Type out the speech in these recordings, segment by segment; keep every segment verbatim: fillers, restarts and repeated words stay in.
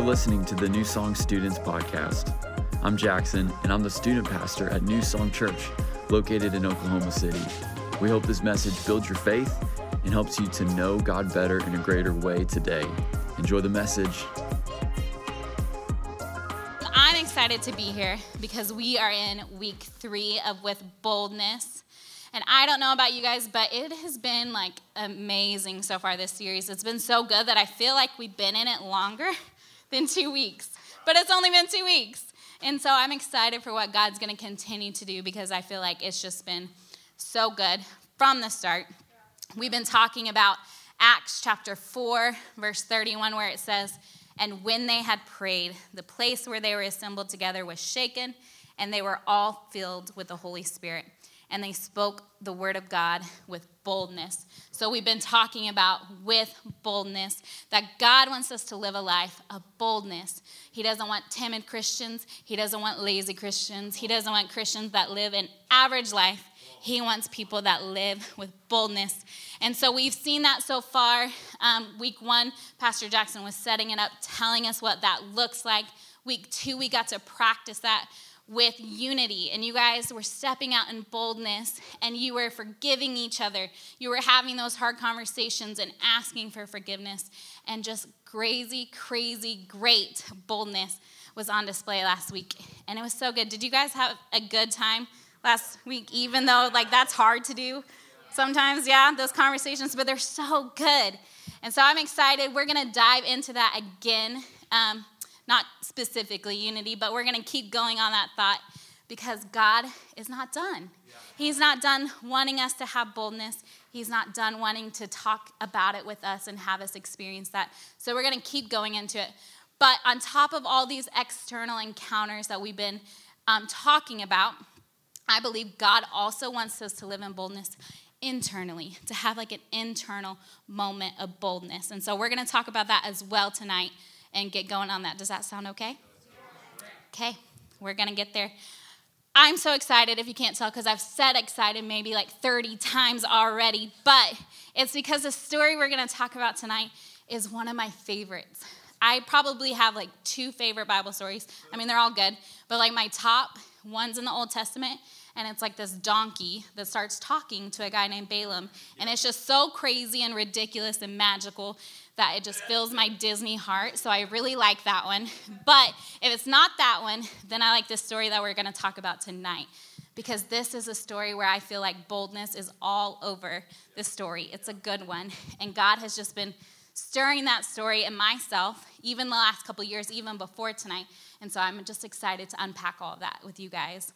You're listening to the New Song Students podcast. I'm Jackson, and I'm the student pastor at New Song Church, located in Oklahoma City. We hope this message builds your faith and helps you to know God better in a greater way today. Enjoy the message. I'm excited to be here because we are in week three of With Boldness. And I don't know about you guys, but it has been like amazing so far this series. It's been so good that I feel like we've been in it longer than two weeks. But it's only been two weeks. And so I'm excited for what God's going to continue to do because I feel like it's just been so good from the start. We've been talking about Acts chapter four, verse thirty-one, where it says, "And when they had prayed, the place where they were assembled together was shaken, and they were all filled with the Holy Spirit. And they spoke the word of God with boldness." So we've been talking about with boldness, that God wants us to live a life of boldness. He doesn't want timid Christians. He doesn't want lazy Christians. He doesn't want Christians that live an average life. He wants people that live with boldness. And so we've seen that so far. Um, week one, Pastor Jackson was setting it up, telling us what that looks like. Week two, we got to practice that with unity, and you guys were stepping out in boldness, and you were forgiving each other. You were having those hard conversations and asking for forgiveness, and just crazy, crazy, great boldness was on display last week, and it was so good. Did you guys have a good time last week, even though, like, that's hard to do sometimes, yeah, those conversations, but they're so good, and so I'm excited. We're going to dive into that again. Um, Not specifically unity, but we're going to keep going on that thought because God is not done. Yeah. He's not done wanting us to have boldness. He's not done wanting to talk about it with us and have us experience that. So we're going to keep going into it. But on top of all these external encounters that we've been um, talking about, I believe God also wants us to live in boldness internally, to have like an internal moment of boldness. And so we're going to talk about that as well tonight and get going on that. Does that sound okay? Okay, we're going to get there. I'm so excited, if you can't tell, because I've said excited maybe like thirty times already, but it's because the story we're going to talk about tonight is one of my favorites. I probably have like two favorite Bible stories. I mean, they're all good, but like my top one's in the Old Testament, and it's like this donkey that starts talking to a guy named Balaam, and it's just so crazy and ridiculous and magical that it just fills my Disney heart, so I really like that one. But if it's not that one, then I like this story that we're going to talk about tonight, because this is a story where I feel like boldness is all over the story. It's a good one, and God has just been stirring that story in myself, even the last couple years, even before tonight, and so I'm just excited to unpack all of that with you guys.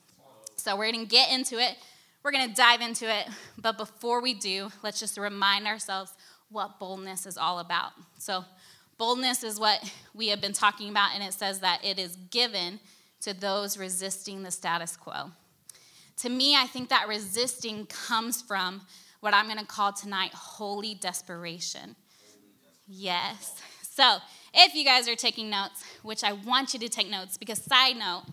So we're going to get into it. We're going to dive into it, but before we do, let's just remind ourselves what boldness is all about. So boldness is what we have been talking about, and it says that it is given to those resisting the status quo. To me, I think that resisting comes from what I'm going to call tonight holy desperation. Yes. So if you guys are taking notes, which I want you to take notes, because side note,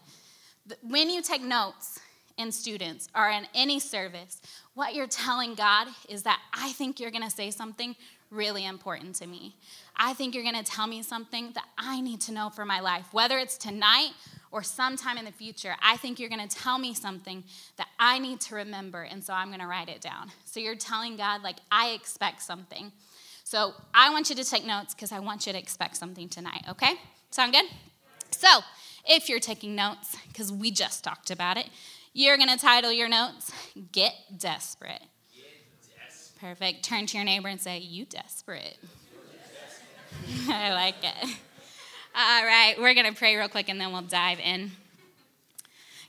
when you take notes in students or in any service, what you're telling God is that I think you're going to say something really important to me. I think you're going to tell me something that I need to know for my life, whether it's tonight or sometime in the future. I think you're going to tell me something that I need to remember, and so I'm going to write it down. So you're telling God, like, I expect something. So I want you to take notes because I want you to expect something tonight, okay? Sound good? So if you're taking notes, because we just talked about it, you're going to title your notes, Get Desperate. Get desperate. Perfect. Turn to your neighbor and say, you desperate. desperate. I like it. All right, we're going to pray real quick, and then we'll dive in.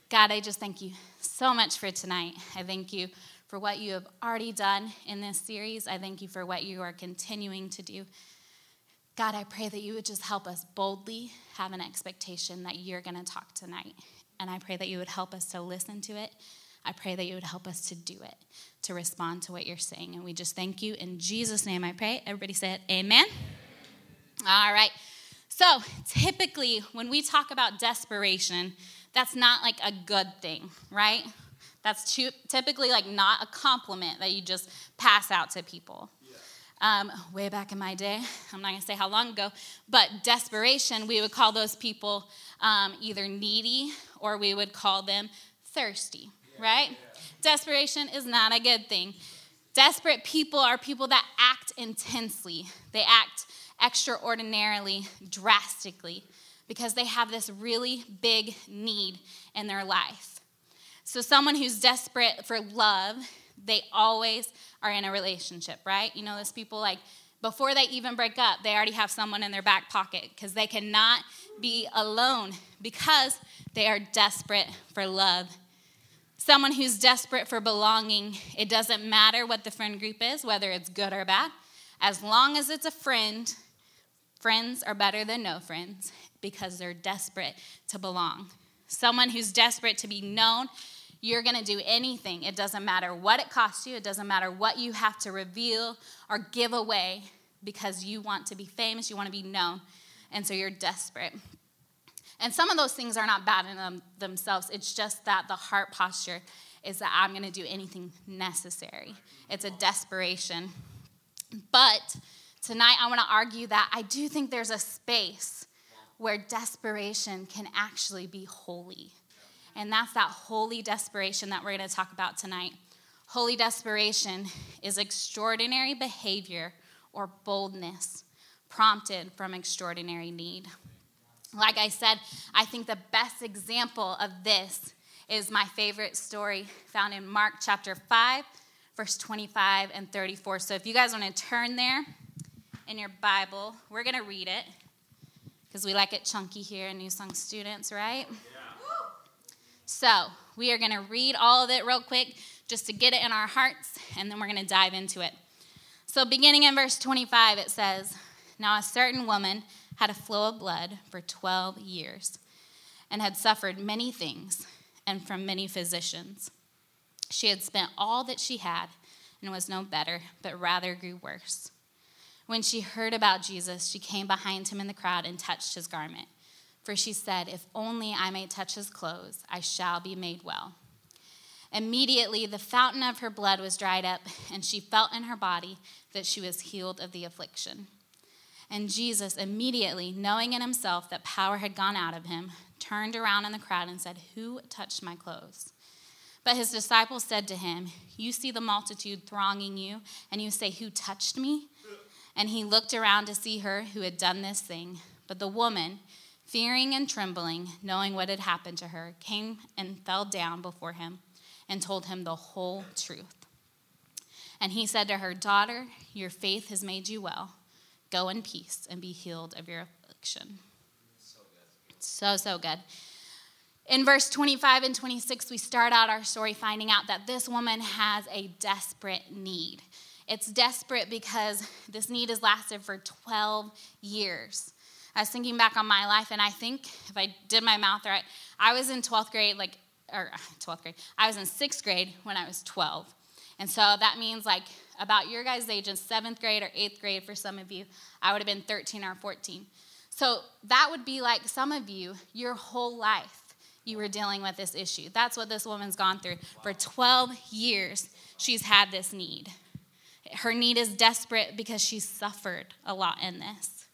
God, I just thank you so much for tonight. I thank you for what you have already done in this series. I thank you for what you are continuing to do. God, I pray that you would just help us boldly have an expectation that you're going to talk tonight. And I pray that you would help us to listen to it. I pray that you would help us to do it, to respond to what you're saying. And we just thank you. In Jesus' name I pray. Everybody said amen. All right. So typically when we talk about desperation, that's not like a good thing, right? That's too, typically like not a compliment that you just pass out to people. Um, way back in my day, I'm not going to say how long ago, but desperation, we would call those people um, either needy or we would call them thirsty, yeah, right? Yeah. Desperation is not a good thing. Desperate people are people that act intensely. They act extraordinarily, drastically, because they have this really big need in their life. So someone who's desperate for love, they always are in a relationship, right? You know, those people, like, before they even break up, they already have someone in their back pocket because they cannot be alone because they are desperate for love. Someone who's desperate for belonging, it doesn't matter what the friend group is, whether it's good or bad. As long as it's a friend, friends are better than no friends because they're desperate to belong. Someone who's desperate to be known, you're going to do anything. It doesn't matter what it costs you. It doesn't matter what you have to reveal or give away because you want to be famous. You want to be known. And so you're desperate. And some of those things are not bad in them, themselves. It's just that the heart posture is that I'm going to do anything necessary. It's a desperation. But tonight I want to argue that I do think there's a space where desperation can actually be holy. And that's that holy desperation that we're going to talk about tonight. Holy desperation is extraordinary behavior or boldness prompted from extraordinary need. Like I said, I think the best example of this is my favorite story found in Mark chapter five, verse twenty-five and thirty-four. So if you guys want to turn there in your Bible, we're going to read it because we like it chunky here in New Song Students, right? Yeah. So we are going to read all of it real quick just to get it in our hearts, and then we're going to dive into it. So beginning in verse twenty-five, it says, "Now a certain woman had a flow of blood for twelve years and had suffered many things and from many physicians. She had spent all that she had and was no better, but rather grew worse. When she heard about Jesus, she came behind him in the crowd and touched his garment. For she said, 'If only I may touch his clothes, I shall be made well.' Immediately the fountain of her blood was dried up, and she felt in her body that she was healed of the affliction. And Jesus, immediately knowing in himself that power had gone out of him, turned around in the crowd and said, 'Who touched my clothes?' But his disciples said to him, 'You see the multitude thronging you, and you say, 'Who touched me?' And he looked around to see her who had done this thing. But the woman, fearing and trembling, knowing what had happened to her, came and fell down before him and told him the whole truth. And he said to her, 'Daughter, your faith has made you well. Go in peace and be healed of your affliction.'" So good. So, so good. In verse twenty-five and twenty-six, we start out our story finding out that this woman has a desperate need. It's desperate because this need has lasted for twelve years. I was thinking back on my life, and I think if I did my mouth right, I was in twelfth grade, like, or twelfth grade, I was in sixth grade when I was twelve. And so that means, like, about your guys' age in seventh grade or eighth grade for some of you, I would have been thirteen or fourteen. So that would be like some of you, your whole life, you were dealing with this issue. That's what this woman's gone through. For twelve years, she's had this need. Her need is desperate because she's suffered a lot in this.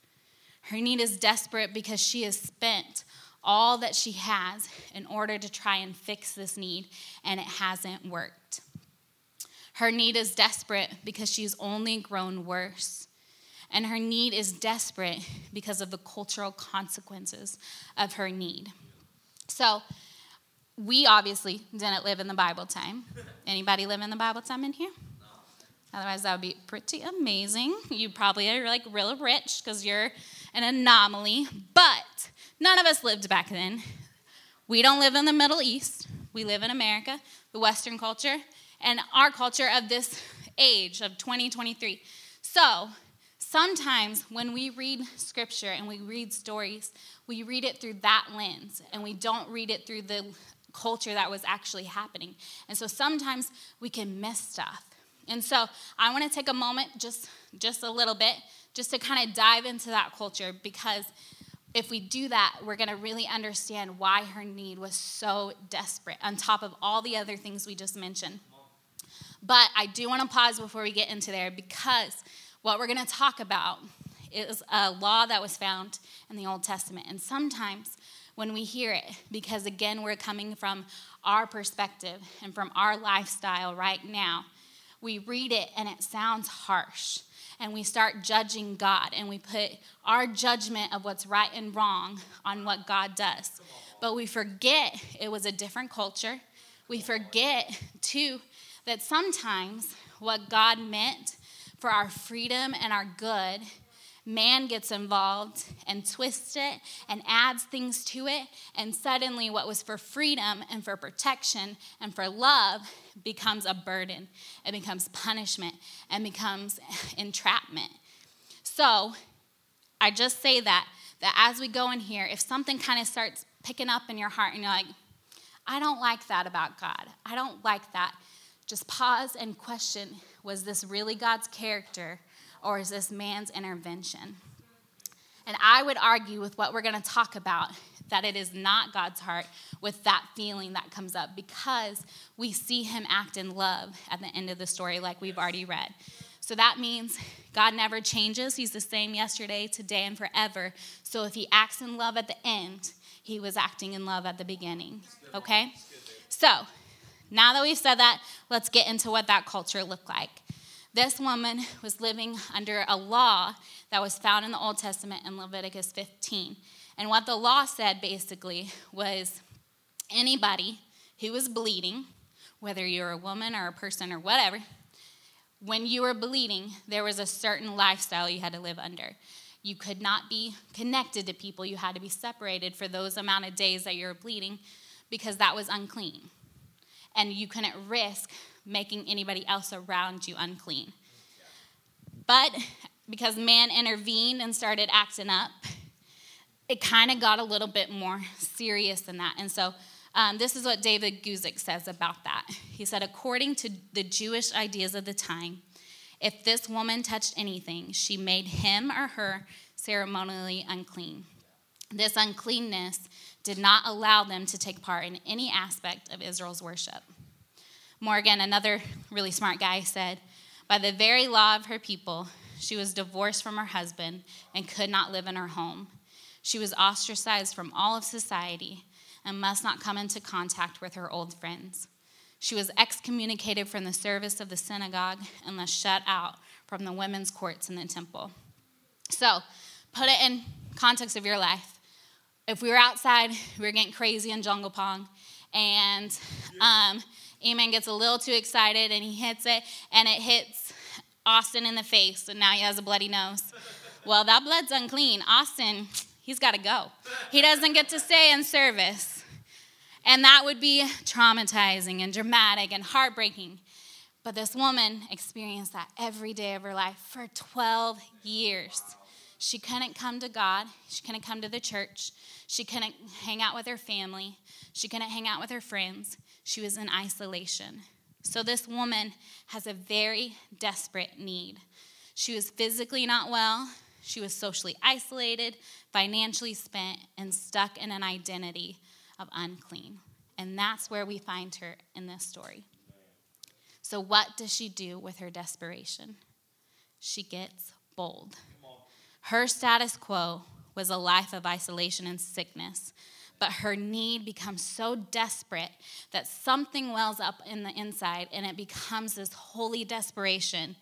Her need is desperate because she has spent all that she has in order to try and fix this need, and it hasn't worked. Her need is desperate because she's only grown worse. And her need is desperate because of the cultural consequences of her need. So we obviously didn't live in the Bible time. Anybody live in the Bible time in here? Otherwise, that would be pretty amazing. You probably are, like, real rich because you're an anomaly. But none of us lived back then. We don't live in the Middle East. We live in America, the Western culture, and our culture of this age of twenty twenty-three. So sometimes when we read scripture and we read stories, we read it through that lens, and we don't read it through the culture that was actually happening. And so sometimes we can miss stuff. And so I want to take a moment, just, just a little bit, just to kind of dive into that culture, because if we do that, we're going to really understand why her need was so desperate on top of all the other things we just mentioned. But I do want to pause before we get into there, because what we're going to talk about is a law that was found in the Old Testament. And sometimes when we hear it, because again, we're coming from our perspective and from our lifestyle right now, we read it and it sounds harsh. And we start judging God, and we put our judgment of what's right and wrong on what God does. But we forget it was a different culture. We forget, too, that sometimes what God meant for our freedom and our good, man gets involved and twists it and adds things to it, and suddenly what was for freedom and for protection and for love becomes a burden. It becomes punishment and becomes entrapment. So I just say that, that as we go in here, if something kind of starts picking up in your heart and you're like, I don't like that about God. I don't like that. Just pause and question, was this really God's character? Or is this man's intervention? And I would argue with what we're going to talk about that it is not God's heart with that feeling that comes up, because we see him act in love at the end of the story like we've already read. So that means God never changes. He's the same yesterday, today, and forever. So if he acts in love at the end, he was acting in love at the beginning. Okay? So now that we've said that, let's get into what that culture looked like. This woman was living under a law that was found in the Old Testament in Leviticus fifteen. And what the law said basically was anybody who was bleeding, whether you're a woman or a person or whatever, when you were bleeding, there was a certain lifestyle you had to live under. You could not be connected to people. You had to be separated for those amount of days that you were bleeding, because that was unclean. And you couldn't risk making anybody else around you unclean. But because man intervened and started acting up, it kind of got a little bit more serious than that. And so um, this is what David Guzik says about that. He said, according to the Jewish ideas of the time, if this woman touched anything, she made him or her ceremonially unclean. This uncleanness did not allow them to take part in any aspect of Israel's worship. Morgan, another really smart guy, said, by the very law of her people, she was divorced from her husband and could not live in her home. She was ostracized from all of society and must not come into contact with her old friends. She was excommunicated from the service of the synagogue and was shut out from the women's courts in the temple. So, put it in context of your life. If we were outside, we were getting crazy in Jungle Pong, and... Um, Eman gets a little too excited, and he hits it, and it hits Austin in the face, and now he has a bloody nose. Well, that blood's unclean. Austin, he's got to go. He doesn't get to stay in service. And that would be traumatizing and dramatic and heartbreaking. But this woman experienced that every day of her life for twelve years. She couldn't come to God. She couldn't come to the church. She couldn't hang out with her family. She couldn't hang out with her friends. She was in isolation. So this woman has a very desperate need. She was physically not well. She was socially isolated, financially spent, and stuck in an identity of unclean. And that's where we find her in this story. So what does she do with her desperation? She gets bold. Her status quo was a life of isolation and sickness, but her need becomes so desperate that something wells up in the inside, and it becomes this holy desperation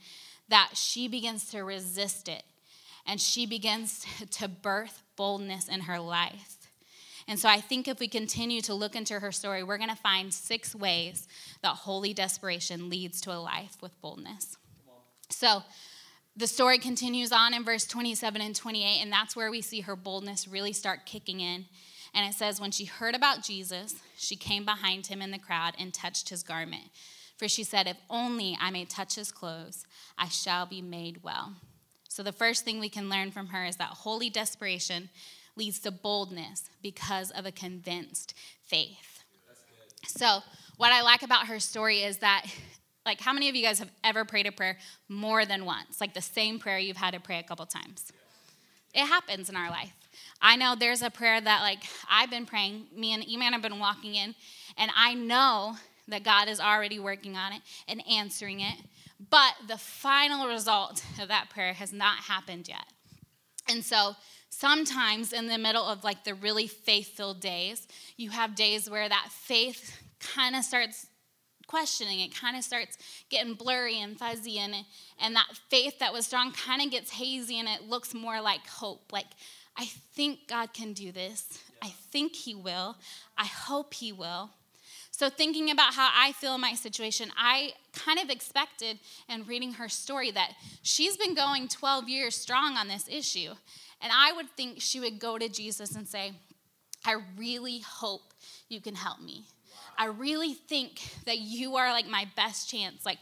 that she begins to resist it, and she begins to birth boldness in her life. And so I think if we continue to look into her story, we're going to find six ways that holy desperation leads to a life with boldness. So the story continues on in verse twenty-seven and twenty-eight, and that's where we see her boldness really start kicking in. And it says, when she heard about Jesus, she came behind him in the crowd and touched his garment. For she said, if only I may touch his clothes, I shall be made well. So the first thing we can learn from her is that holy desperation leads to boldness because of a convinced faith. So what I like about her story is that, like, how many of you guys have ever prayed a prayer more than once? Like the same prayer you've had to pray a couple times. It happens in our life. I know there's a prayer that, like, I've been praying. Me and Eman have been walking in. And I know that God is already working on it and answering it. But the final result of that prayer has not happened yet. And so sometimes in the middle of like the really faith-filled days, you have days where that faith kind of starts questioning. It kind of starts getting blurry and fuzzy, and and that faith that was strong kind of gets hazy, and it looks more like hope. Like, I think God can do this. Yeah. I think he will. I hope he will. So thinking about how I feel in my situation, I kind of expected, and reading her story, that she's been going twelve years strong on this issue. And I would think she would go to Jesus and say, I really hope you can help me. I really think that you are like my best chance. Like,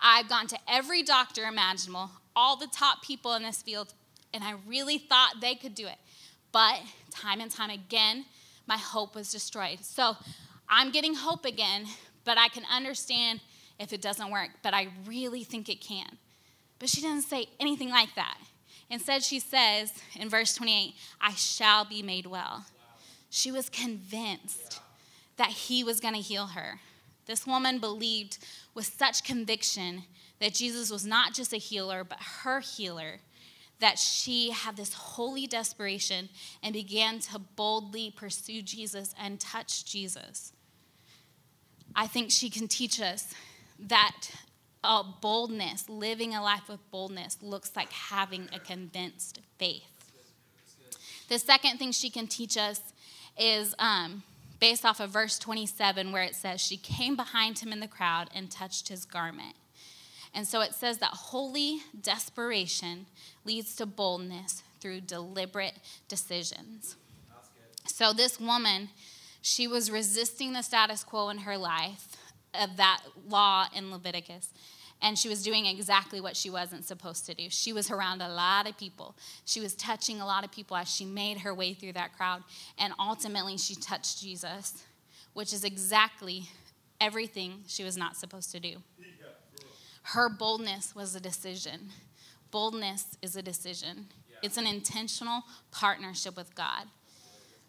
I've gone to every doctor imaginable, all the top people in this field, and I really thought they could do it. But time and time again, my hope was destroyed. So I'm getting hope again, but I can understand if it doesn't work, but I really think it can. But she doesn't say anything like that. Instead, she says in verse twenty-eight, I shall be made well. Wow. She was convinced. Yeah. That he was going to heal her. This woman believed with such conviction that Jesus was not just a healer, but her healer, that she had this holy desperation and began to boldly pursue Jesus and touch Jesus. I think she can teach us that uh, boldness, living a life with boldness, looks like having a convinced faith. The second thing she can teach us is Um, based off of verse twenty-seven, where it says, she came behind him in the crowd and touched his garment. And so it says that holy desperation leads to boldness through deliberate decisions. So this woman, she was resisting the status quo in her life of that law in Leviticus. And she was doing exactly what she wasn't supposed to do. She was around a lot of people. She was touching a lot of people as she made her way through that crowd. And ultimately, she touched Jesus, which is exactly everything she was not supposed to do. Her boldness was a decision. Boldness is a decision. It's an intentional partnership with God.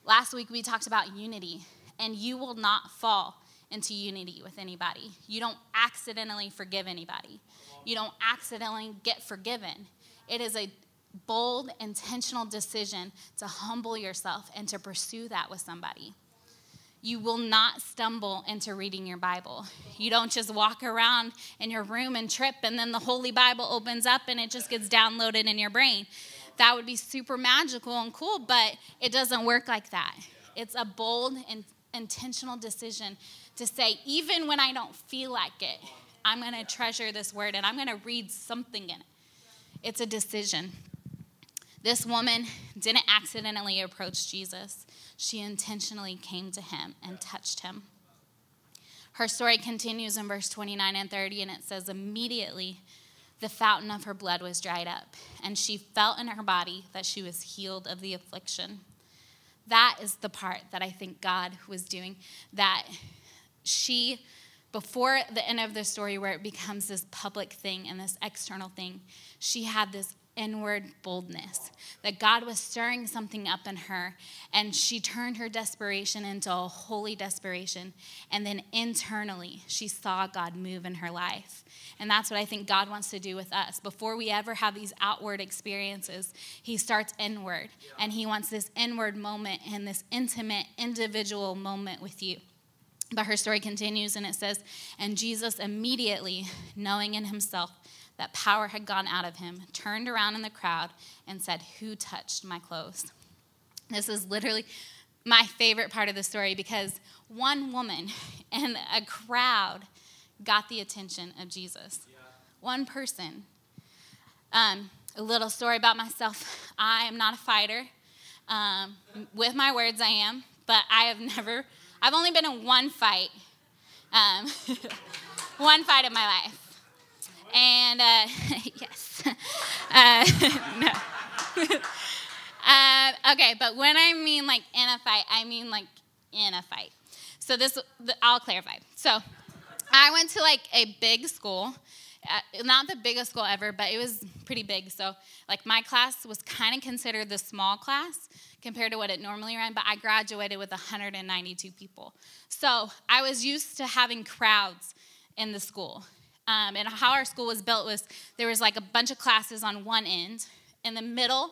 Last week, we talked about unity, and you will not fall into unity with anybody. You don't accidentally forgive anybody. You don't accidentally get forgiven. It is a bold, intentional decision to humble yourself and to pursue that with somebody. You will not stumble into reading your Bible. You don't just walk around in your room and trip, and then the Holy Bible opens up and it just gets downloaded in your brain. That would be super magical and cool, but it doesn't work like that. It's a bold and intentional decision to say, even when I don't feel like it, I'm going to treasure this word and I'm going to read something in it. It's a decision. This woman didn't accidentally approach Jesus. She intentionally came to him and touched him. Her story continues in verse twenty-nine and thirty, and it says, immediately the fountain of her blood was dried up, and she felt in her body that she was healed of the affliction. That is the part that I think God was doing, that she, before the end of the story where it becomes this public thing and this external thing, she had this inward boldness, that God was stirring something up in her, and she turned her desperation into a holy desperation, and then internally she saw God move in her life. And that's what I think God wants to do with us. Before we ever have these outward experiences, he starts inward, and he wants this inward moment and this intimate, individual moment with you. But her story continues, and it says, and Jesus immediately, knowing in himself that power had gone out of him, turned around in the crowd and said, who touched my clothes? This is literally my favorite part of the story, because one woman and a crowd got the attention of Jesus. Yeah. One person. Um, a little story about myself. I am not a fighter. Um, with my words, I am. But I have never, I've only been in one fight. Um, one fight in my life. And, uh, yes, uh, no, uh, okay, but when I mean like in a fight, I mean like in a fight. So this, I'll clarify. So I went to like a big school, uh, not the biggest school ever, but it was pretty big. So like my class was kind of considered the small class compared to what it normally ran, but I graduated with one hundred ninety-two people. So I was used to having crowds in the school. Um, and how our school was built was there was like a bunch of classes on one end. In the middle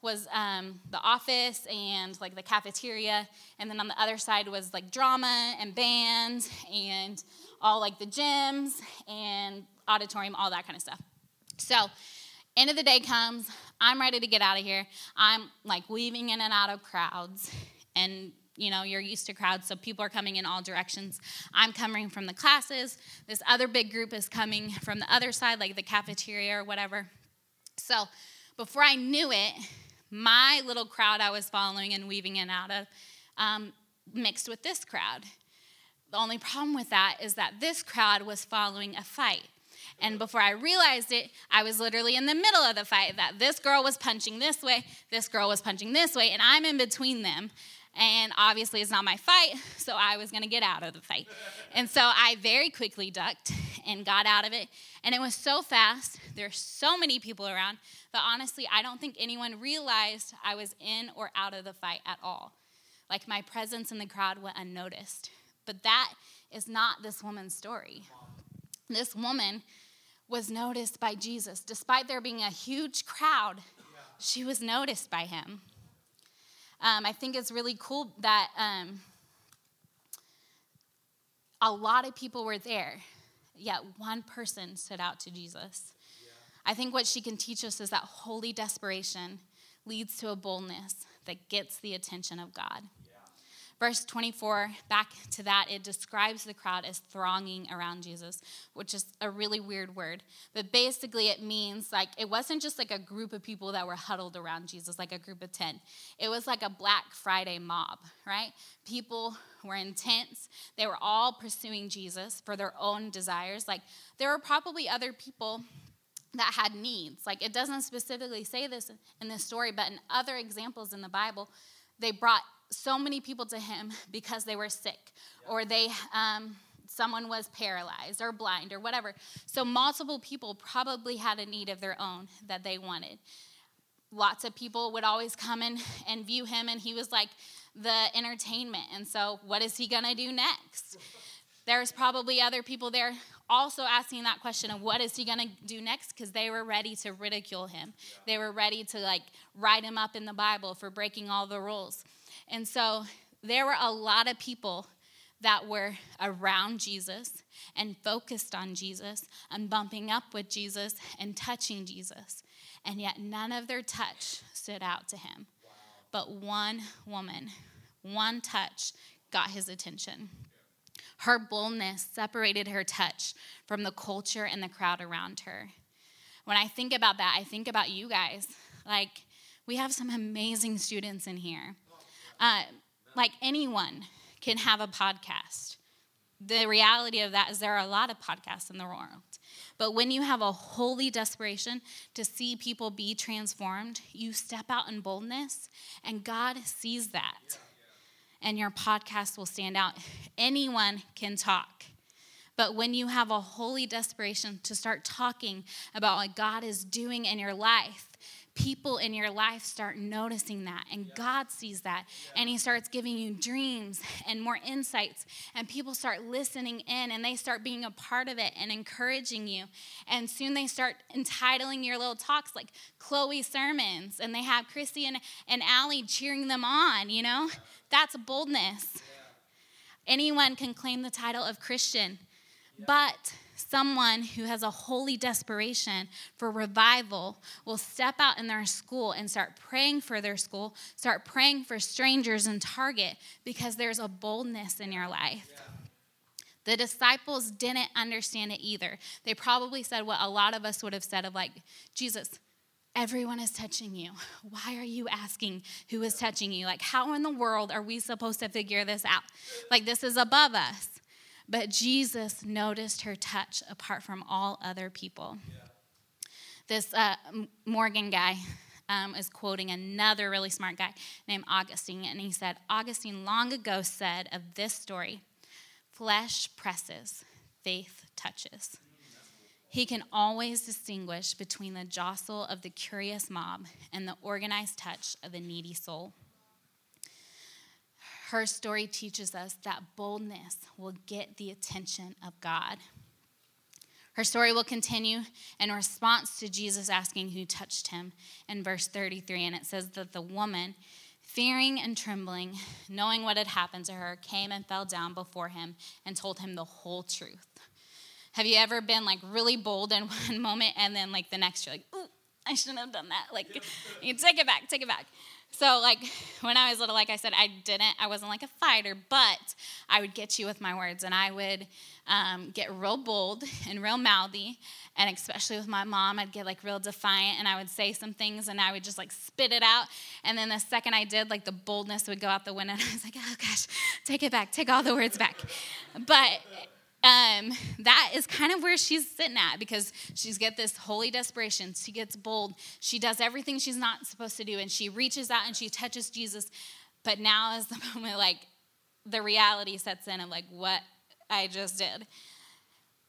was um, the office and like the cafeteria. And then on the other side was like drama and band and all like the gyms and auditorium, all that kind of stuff. So end of the day comes. I'm ready to get out of here. I'm like weaving in and out of crowds. And, you know, you're used to crowds, so people are coming in all directions. I'm coming from the classes. This other big group is coming from the other side, like the cafeteria or whatever. So before I knew it, my little crowd I was following and weaving in and out of um, mixed with this crowd. The only problem with that is that this crowd was following a fight. And before I realized it, I was literally in the middle of the fight, that this girl was punching this way, this girl was punching this way, and I'm in between them. And obviously it's not my fight, so I was going to get out of the fight. And so I very quickly ducked and got out of it. And it was so fast, there's so many people around, that honestly I don't think anyone realized I was in or out of the fight at all. Like my presence in the crowd went unnoticed. But that is not this woman's story. This woman was noticed by Jesus. Despite there being a huge crowd, she was noticed by him. Um, I think it's really cool that um, a lot of people were there, yet one person stood out to Jesus. Yeah. I think what she can teach us is that holy desperation leads to a boldness that gets the attention of God. Yeah. Verse twenty-four, back to that, it describes the crowd as thronging around Jesus, which is a really weird word. But basically it means like it wasn't just like a group of people that were huddled around Jesus, like a group of ten. It was like a Black Friday mob, right? People were intense. They were all pursuing Jesus for their own desires. Like there were probably other people that had needs. Like it doesn't specifically say this in this story, but in other examples in the Bible, they brought so many people to him because they were sick or they um, someone was paralyzed or blind or whatever. So multiple people probably had a need of their own that they wanted. Lots of people would always come in and view him, and he was like the entertainment. And so what is he going to do next? There's probably other people there also asking that question of what is he going to do next, because they were ready to ridicule him. Yeah. They were ready to like write him up in the Bible for breaking all the rules. And so there were a lot of people that were around Jesus and focused on Jesus and bumping up with Jesus and touching Jesus. And yet none of their touch stood out to him. Wow. But one woman, one touch got his attention. Yeah. Her boldness separated her touch from the culture and the crowd around her. When I think about that, I think about you guys. Like, we have some amazing students in here. Uh, like anyone can have a podcast. The reality of that is there are a lot of podcasts in the world. But when you have a holy desperation to see people be transformed, you step out in boldness, and God sees that. Yeah, yeah. And your podcast will stand out. Anyone can talk. But when you have a holy desperation to start talking about what God is doing in your life, people in your life start noticing that, and yeah. God sees that, yeah. and he starts giving you dreams and more insights, and people start listening in, and they start being a part of it and encouraging you, and soon they start entitling your little talks like Chloe's sermons, and they have Chrissy and, and Allie cheering them on, you know? Yeah. That's boldness. Yeah. Anyone can claim the title of Christian, yeah. but someone who has a holy desperation for revival will step out in their school and start praying for their school, start praying for strangers in Target, because there's a boldness in your life. Yeah. The disciples didn't understand it either. They probably said what a lot of us would have said of like, Jesus, everyone is touching you. Why are you asking who is touching you? Like, how in the world are we supposed to figure this out? Like, this is above us. But Jesus noticed her touch apart from all other people. Yeah. This uh, Morgan guy um, is quoting another really smart guy named Augustine, and he said, Augustine long ago said of this story, flesh presses, faith touches. He can always distinguish between the jostle of the curious mob and the organized touch of the needy soul. Her story teaches us that boldness will get the attention of God. Her story will continue in response to Jesus asking who touched him in verse thirty-three. And it says that the woman, fearing and trembling, knowing what had happened to her, came and fell down before him and told him the whole truth. Have you ever been like really bold in one moment and then like the next you're like, ooh, I shouldn't have done that. Like, you take it back, take it back. So like when I was little, like I said, I didn't, I wasn't like a fighter, but I would get you with my words, and I would um, get real bold and real mouthy, and especially with my mom, I'd get like real defiant, and I would say some things, and I would just like spit it out, and then the second I did, like the boldness would go out the window, and I was like, oh gosh, take it back, take all the words back. But Um, that is kind of where she's sitting at, because she's got this holy desperation. She gets bold. She does everything she's not supposed to do, and she reaches out and she touches Jesus. But now is the moment, like, the reality sets in of, like, what I just did.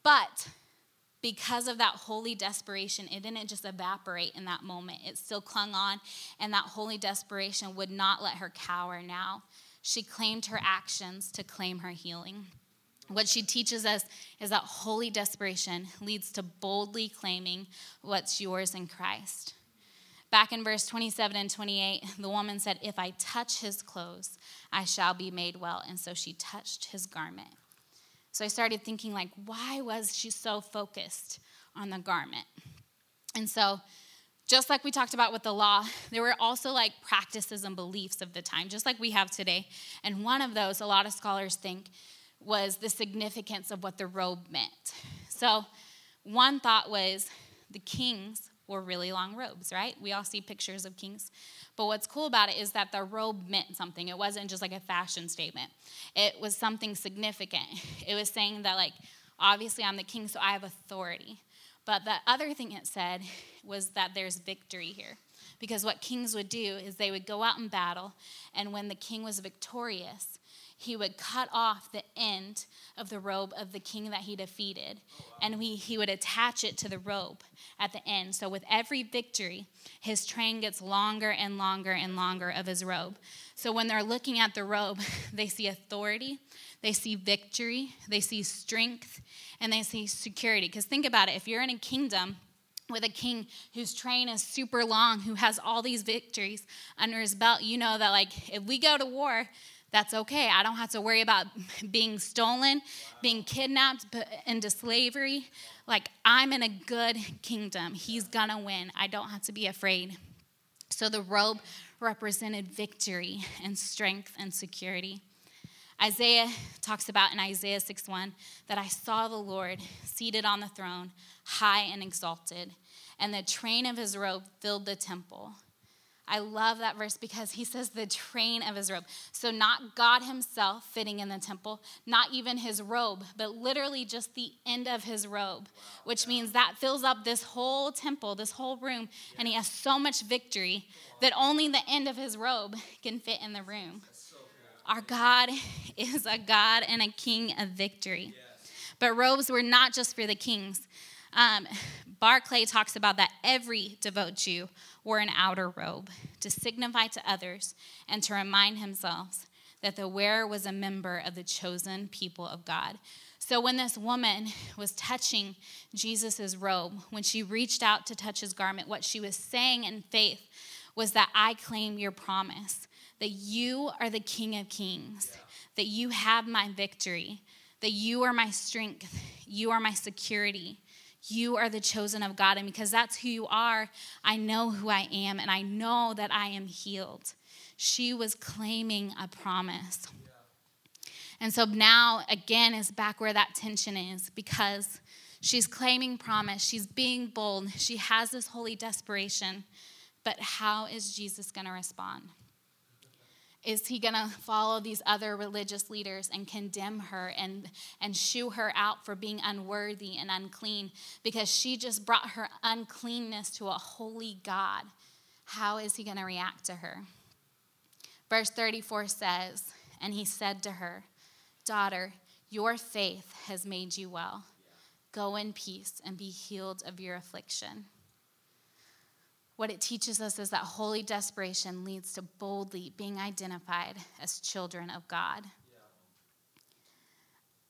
But because of that holy desperation, it didn't just evaporate in that moment. It still clung on, and that holy desperation would not let her cower now. She claimed her actions to claim her healing. What she teaches us is that holy desperation leads to boldly claiming what's yours in Christ. Back in verse twenty-seven and twenty-eight, the woman said, if I touch his clothes, I shall be made well. And so she touched his garment. So I started thinking, like, why was she so focused on the garment? And so just like we talked about with the law, there were also like practices and beliefs of the time, just like we have today. And one of those, a lot of scholars think, was the significance of what the robe meant. So one thought was the kings wore really long robes, right? We all see pictures of kings. But what's cool about it is that the robe meant something. It wasn't just like a fashion statement. It was something significant. It was saying that, like, obviously I'm the king, so I have authority. But the other thing it said was that there's victory here. Because what kings would do is they would go out in battle, and when the king was victorious, he would cut off the end of the robe of the king that he defeated, and he, he would attach it to the robe at the end. So with every victory, his train gets longer and longer and longer of his robe. So when they're looking at the robe, they see authority, they see victory, they see strength, and they see security. Because think about it, if you're in a kingdom with a king whose train is super long, who has all these victories under his belt, you know that, like, if we go to war, that's okay. I don't have to worry about being stolen, being kidnapped, put into slavery. Like, I'm in a good kingdom. He's gonna win. I don't have to be afraid. So the robe represented victory and strength and security. Isaiah talks about in Isaiah six one that I saw the Lord seated on the throne, high and exalted, and the train of his robe filled the temple. I love that verse because he says the train of his robe. So not God himself fitting in the temple, not even his robe, but literally just the end of his robe, which means that fills up this whole temple, this whole room, and he has so much victory that only the end of his robe can fit in the room. Our God is a God and a king of victory. But robes were not just for the kings. Um, Barclay talks about that every devout Jew wore an outer robe to signify to others and to remind himself that the wearer was a member of the chosen people of God. So when this woman was touching Jesus' robe, when she reached out to touch his garment, what she was saying in faith was that I claim your promise, that you are the King of Kings, yeah. That you have my victory, that you are my strength, you are my security. You are the chosen of God, and because that's who you are, I know who I am, and I know that I am healed. She was claiming a promise. Yeah. And so now, again, is back where that tension is, because she's claiming promise. She's being bold. She has this holy desperation, but how is Jesus going to respond? Is he going to follow these other religious leaders and condemn her and, and shoo her out for being unworthy and unclean? Because she just brought her uncleanness to a holy God. How is he going to react to her? Verse thirty-four says, and he said to her, daughter, your faith has made you well. Go in peace and be healed of your affliction. What it teaches us is that holy desperation leads to boldly being identified as children of God. Yeah.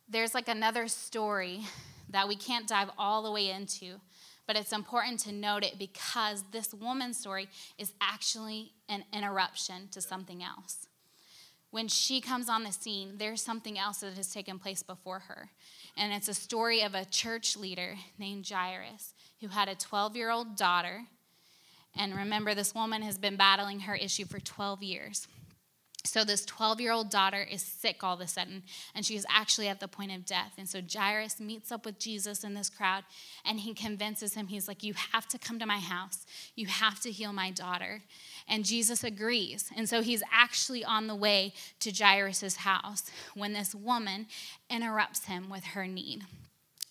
There's like another story that we can't dive all the way into, but it's important to note it because this woman's story is actually an interruption to something else. When she comes on the scene, there's something else that has taken place before her. And it's a story of a church leader named Jairus who had a twelve-year-old daughter. And remember, this woman has been battling her issue for twelve years. So this twelve-year-old daughter is sick all of a sudden, and she is actually at the point of death. And so Jairus meets up with Jesus in this crowd, and he convinces him. He's like, you have to come to my house. You have to heal my daughter. And Jesus agrees. And so he's actually on the way to Jairus' house when this woman interrupts him with her need.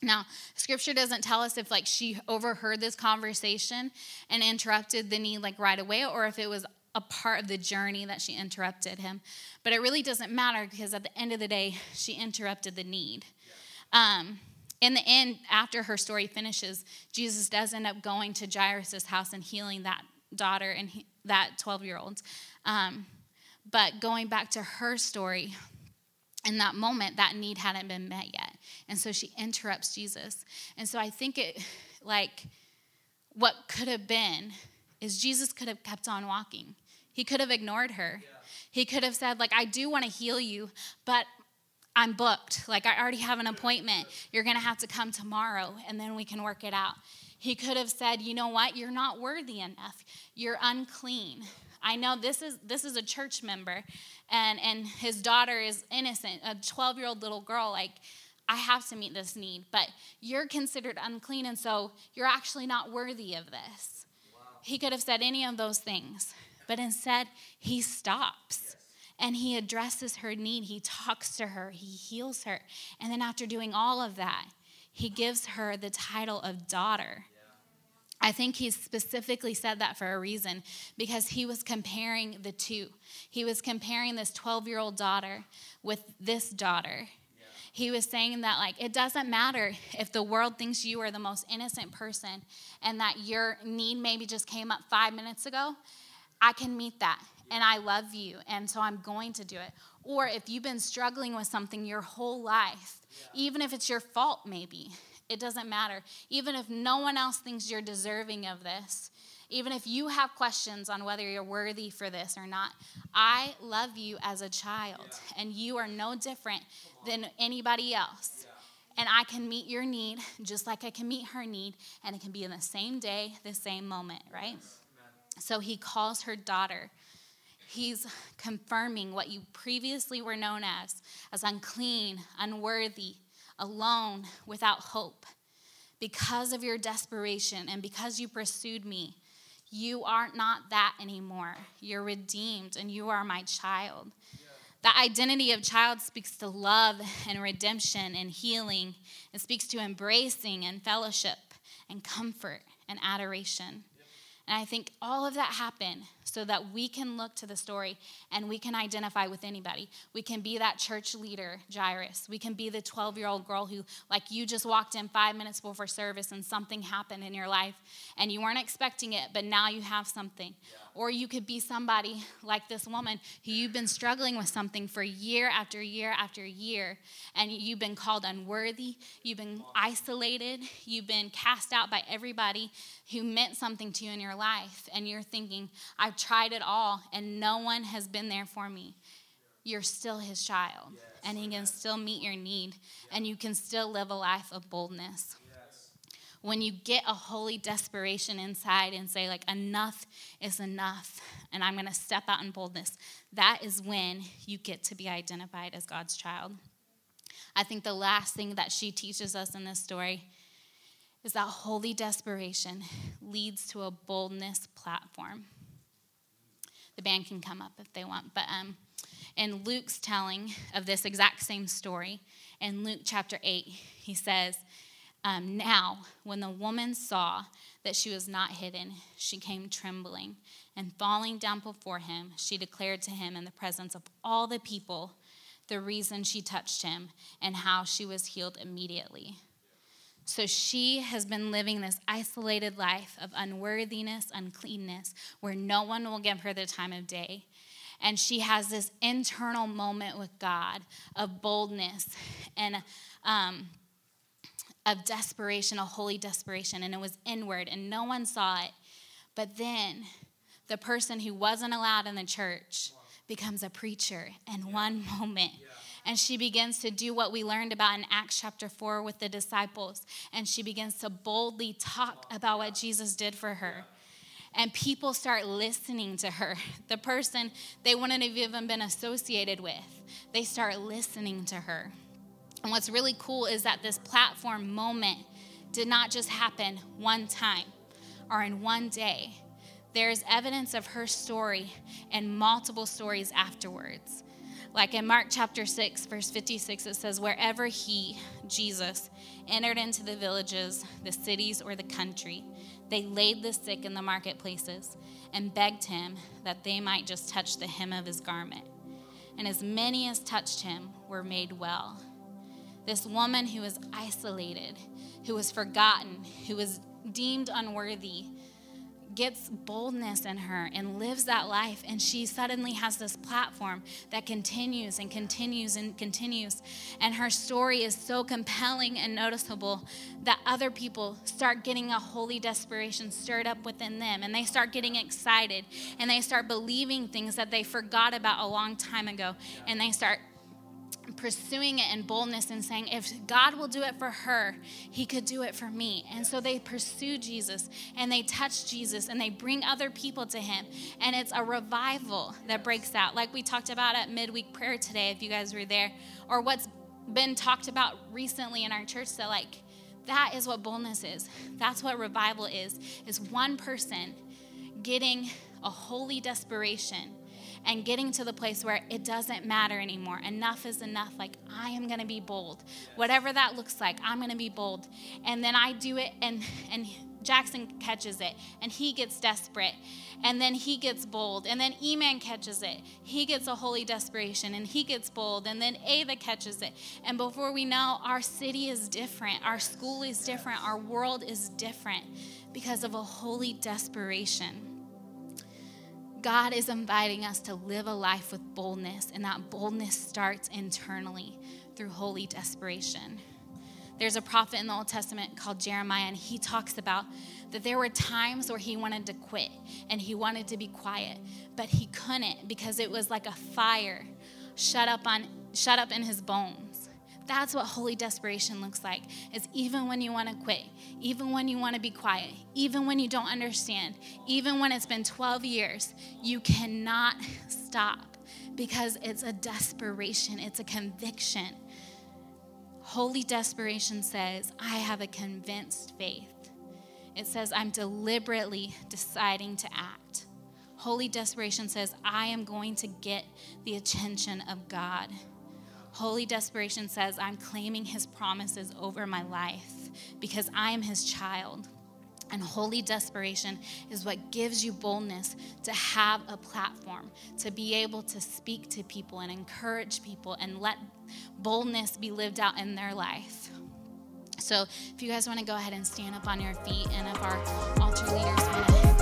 Now, scripture doesn't tell us if, like, she overheard this conversation and interrupted the need, like, right away, or if it was a part of the journey that she interrupted him. But it really doesn't matter because at the end of the day, she interrupted the need. Yeah. Um, in the end, after her story finishes, Jesus does end up going to Jairus' house and healing that daughter and he, that twelve-year-old. Um, but going back to her story, in that moment, that need hadn't been met yet. And so she interrupts Jesus. And so I think it, like, what could have been is Jesus could have kept on walking. He could have ignored her. Yeah. He could have said, like, I do want to heal you, but I'm booked. Like, I already have an appointment. You're going to have to come tomorrow, and then we can work it out. He could have said, you know what? You're not worthy enough. You're unclean. I know this is this is a church member, and, and his daughter is innocent, a twelve-year-old little girl. Like, I have to meet this need, but you're considered unclean, and so you're actually not worthy of this. Wow. He could have said any of those things, but instead he stops, yes, and he addresses her need. He talks to her. He heals her. And then after doing all of that, he gives her the title of daughter. Yeah. I think he specifically said that for a reason, because he was comparing the two. He was comparing this twelve-year-old daughter with this daughter. Yeah. He was saying that, like, it doesn't matter if the world thinks you are the most innocent person and that your need maybe just came up five minutes ago. I can meet that, yeah, and I love you, and so I'm going to do it. Or if you've been struggling with something your whole life, yeah, even if it's your fault maybe, it doesn't matter. Even if no one else thinks you're deserving of this, even if you have questions on whether you're worthy for this or not, I love you as a child, yeah, and you are no different than anybody else. Yeah. And I can meet your need just like I can meet her need, and it can be in the same day, the same moment, right? Yes. So he calls her daughter. He's confirming what you previously were known as, as unclean, unworthy, alone, without hope. Because of your desperation and because you pursued me, you are not that anymore. You're redeemed and you are my child. Yeah. The identity of child speaks to love and redemption and healing. It speaks to embracing and fellowship and comfort and adoration. Yeah. And I think all of that happened so that we can look to the story and we can identify with anybody. We can be that church leader, Jairus. We can be the twelve-year-old girl who, like, you just walked in five minutes before service and something happened in your life and you weren't expecting it, but now you have something. Yeah. Or you could be somebody like this woman who you've been struggling with something for year after year after year, and you've been called unworthy, you've been isolated, you've been cast out by everybody who meant something to you in your life, and you're thinking, I've tried it all, and no one has been there for me. You're still his child, yes, and he can still meet your need, yeah, and you can still live a life of boldness. Yes. When you get a holy desperation inside and say, like, enough is enough, and I'm going to step out in boldness, that is when you get to be identified as God's child. I think the last thing that she teaches us in this story is that holy desperation leads to a boldness platform. The band can come up if they want. But um, in Luke's telling of this exact same story, in Luke chapter eight, he says, um, now when the woman saw that she was not hidden, she came trembling, and falling down before him, she declared to him in the presence of all the people the reason she touched him and how she was healed immediately. So she has been living this isolated life of unworthiness, uncleanness, where no one will give her the time of day. And she has this internal moment with God of boldness and um, of desperation, a holy desperation, and it was inward, and no one saw it. But then the person who wasn't allowed in the church becomes a preacher in yeah. one moment. Yeah. And she begins to do what we learned about in Acts chapter four with the disciples. And she begins to boldly talk about what Jesus did for her. And people start listening to her. The person they wouldn't have even been associated with, they start listening to her. And what's really cool is that this platform moment did not just happen one time or in one day. There's evidence of her story and multiple stories afterwards. Like in Mark chapter six, verse fifty-six, it says, wherever he, Jesus, entered into the villages, the cities, or the country, they laid the sick in the marketplaces and begged him that they might just touch the hem of his garment. And as many as touched him were made well. This woman who was isolated, who was forgotten, who was deemed unworthy, gets boldness in her and lives that life, and she suddenly has this platform that continues and continues and continues, and her story is so compelling and noticeable that other people start getting a holy desperation stirred up within them, and they start getting excited, and they start believing things that they forgot about a long time ago, and they start pursuing it in boldness and saying, if God will do it for her, he could do it for me. And so they pursue Jesus and they touch Jesus and they bring other people to him. And it's a revival that breaks out. Like we talked about at midweek prayer today, if you guys were there, or what's been talked about recently in our church, that like, that is what boldness is. That's what revival is, is one person getting a holy desperation and getting to the place where it doesn't matter anymore. Enough is enough. Like, I am going to be bold. Whatever that looks like, I'm going to be bold. And then I do it, and, and Jackson catches it, and he gets desperate, and then he gets bold. And then E-Man catches it. He gets a holy desperation, and he gets bold. And then Ava catches it. And before we know, our city is different. Our school is different. Our world is different because of a holy desperation. God is inviting us to live a life with boldness, and that boldness starts internally through holy desperation. There's a prophet in the Old Testament called Jeremiah, and he talks about that there were times where he wanted to quit and he wanted to be quiet, but he couldn't because it was like a fire shut up on shut up in his bones. That's what holy desperation looks like. It's even when you want to quit, even when you want to be quiet, even when you don't understand, even when it's been twelve years, you cannot stop because it's a desperation. It's a conviction. Holy desperation says, I have a convinced faith. It says, I'm deliberately deciding to act. Holy desperation says, I am going to get the attention of God. Holy desperation says, I'm claiming his promises over my life because I am his child. And holy desperation is what gives you boldness to have a platform, to be able to speak to people and encourage people and let boldness be lived out in their life. So if you guys want to go ahead and stand up on your feet, and if our altar leaders want to